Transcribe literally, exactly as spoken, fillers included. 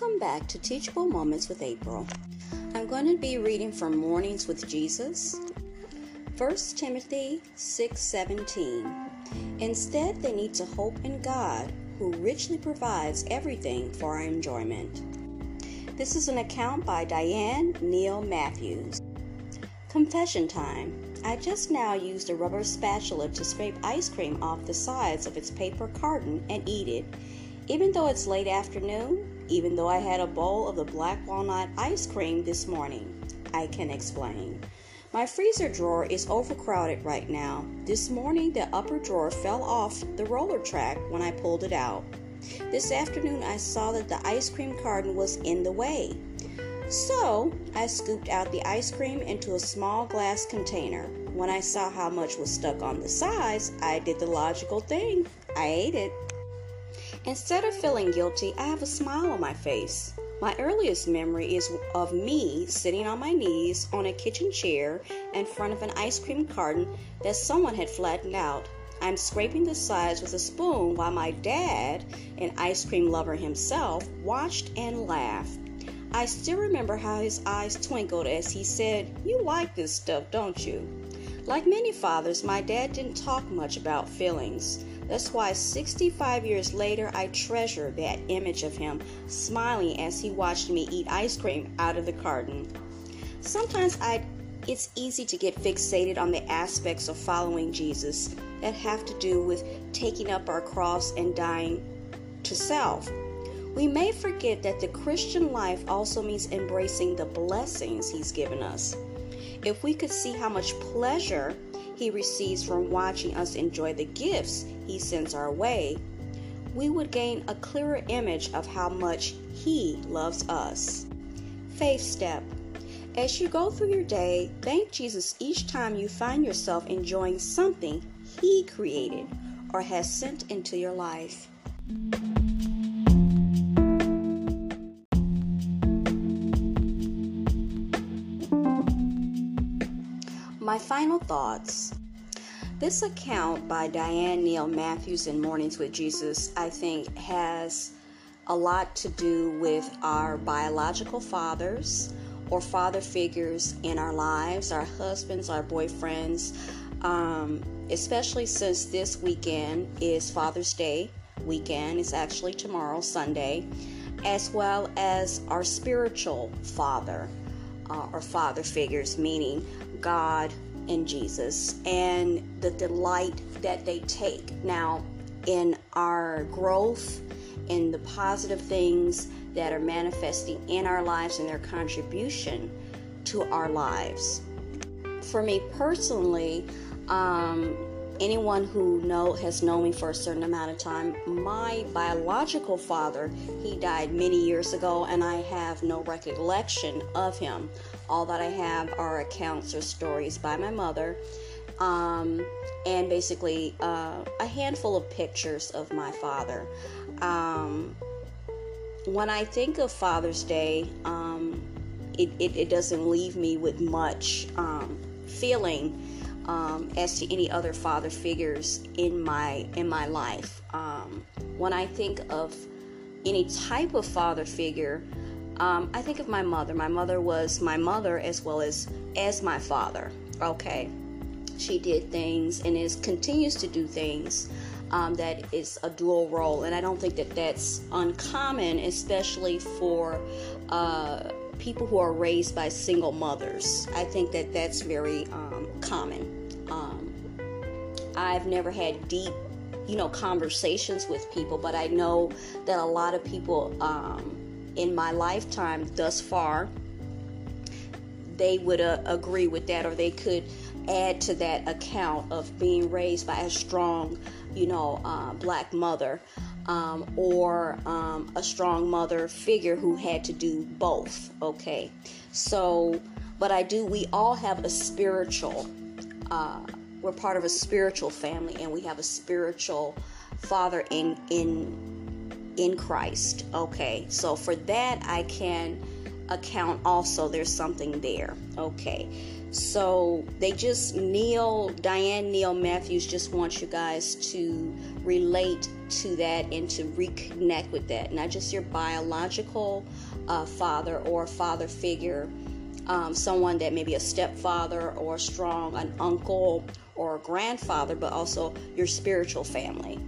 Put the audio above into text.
Welcome back to Teachable Moments with April. I'm going to be reading from Mornings with Jesus, First Timothy six seventeen. Instead, they need to hope in God, who richly provides everything for our enjoyment. This is an account by Diane Neal Matthews. Confession time. I just now used a rubber spatula to scrape ice cream off the sides of its paper carton and eat it. Even though it's late afternoon, even though I had a bowl of the black walnut ice cream this morning, I can explain. My freezer drawer is overcrowded right now. This morning, the upper drawer fell off the roller track when I pulled it out. This afternoon, I saw that the ice cream carton was in the way. So, I scooped out the ice cream into a small glass container. When I saw how much was stuck on the sides, I did the logical thing. I ate it. Instead of feeling guilty, I have a smile on my face. My earliest memory is of me sitting on my knees on a kitchen chair in front of an ice cream carton that someone had flattened out. I'm scraping the sides with a spoon while my dad, an ice cream lover himself, watched and laughed. I still remember how his eyes twinkled as he said, "You like this stuff, don't you?" Like many fathers, my dad didn't talk much about feelings. That's why sixty-five years later, I treasure that image of him smiling as he watched me eat ice cream out of the carton. Sometimes I, it's easy to get fixated on the aspects of following Jesus that have to do with taking up our cross and dying to self. We may forget that the Christian life also means embracing the blessings he's given us. If we could see how much pleasure he receives from watching us enjoy the gifts he sends our way, we would gain a clearer image of how much he loves us. Faith step. As you go through your day, thank Jesus each time you find yourself enjoying something he created or has sent into your life. My final thoughts. This account by Diane Neal Matthews in Mornings with Jesus, I think, has a lot to do with our biological fathers or father figures in our lives, our husbands, our boyfriends, um, especially since this weekend is Father's Day weekend. It's actually tomorrow, Sunday, as well as our spiritual father uh, or father figures, meaning God and Jesus, and the delight that they take. Now, in our growth, in the positive things that are manifesting in our lives and their contribution to our lives. For me personally, um, anyone who know has known me for a certain amount of time, my biological father, he died many years ago, and I have no recollection of him. All that I have are accounts or stories by my mother, um, and basically uh, a handful of pictures of my father. Um, when I think of Father's Day, um, it, it, it doesn't leave me with much um, feeling um, as to any other father figures in my in my life. Um, when I think of any type of father figure, Um, I think of my mother. My mother was my mother as well as, as my father. Okay. She did things and is continues to do things um, that is a dual role. And I don't think that that's uncommon, especially for uh, people who are raised by single mothers. I think that that's very um, common. Um, I've never had deep, you know, conversations with people, but I know that a lot of people... Um, in my lifetime thus far, they would uh, agree with that, or they could add to that account of being raised by a strong, you know, uh, black mother um, or um, a strong mother figure who had to do both. Okay, so, but I do, we all have a spiritual, uh, we're part of a spiritual family, and we have a spiritual father in, in, in Christ. Okay, so for that I can account also, there's something there. Okay, So they just Neal, Diane Neal Matthews just wants you guys to relate to that and to reconnect with that. Not just your biological uh, father or father figure, um, someone that may be a stepfather or a strong, an uncle or a grandfather, but also your spiritual family.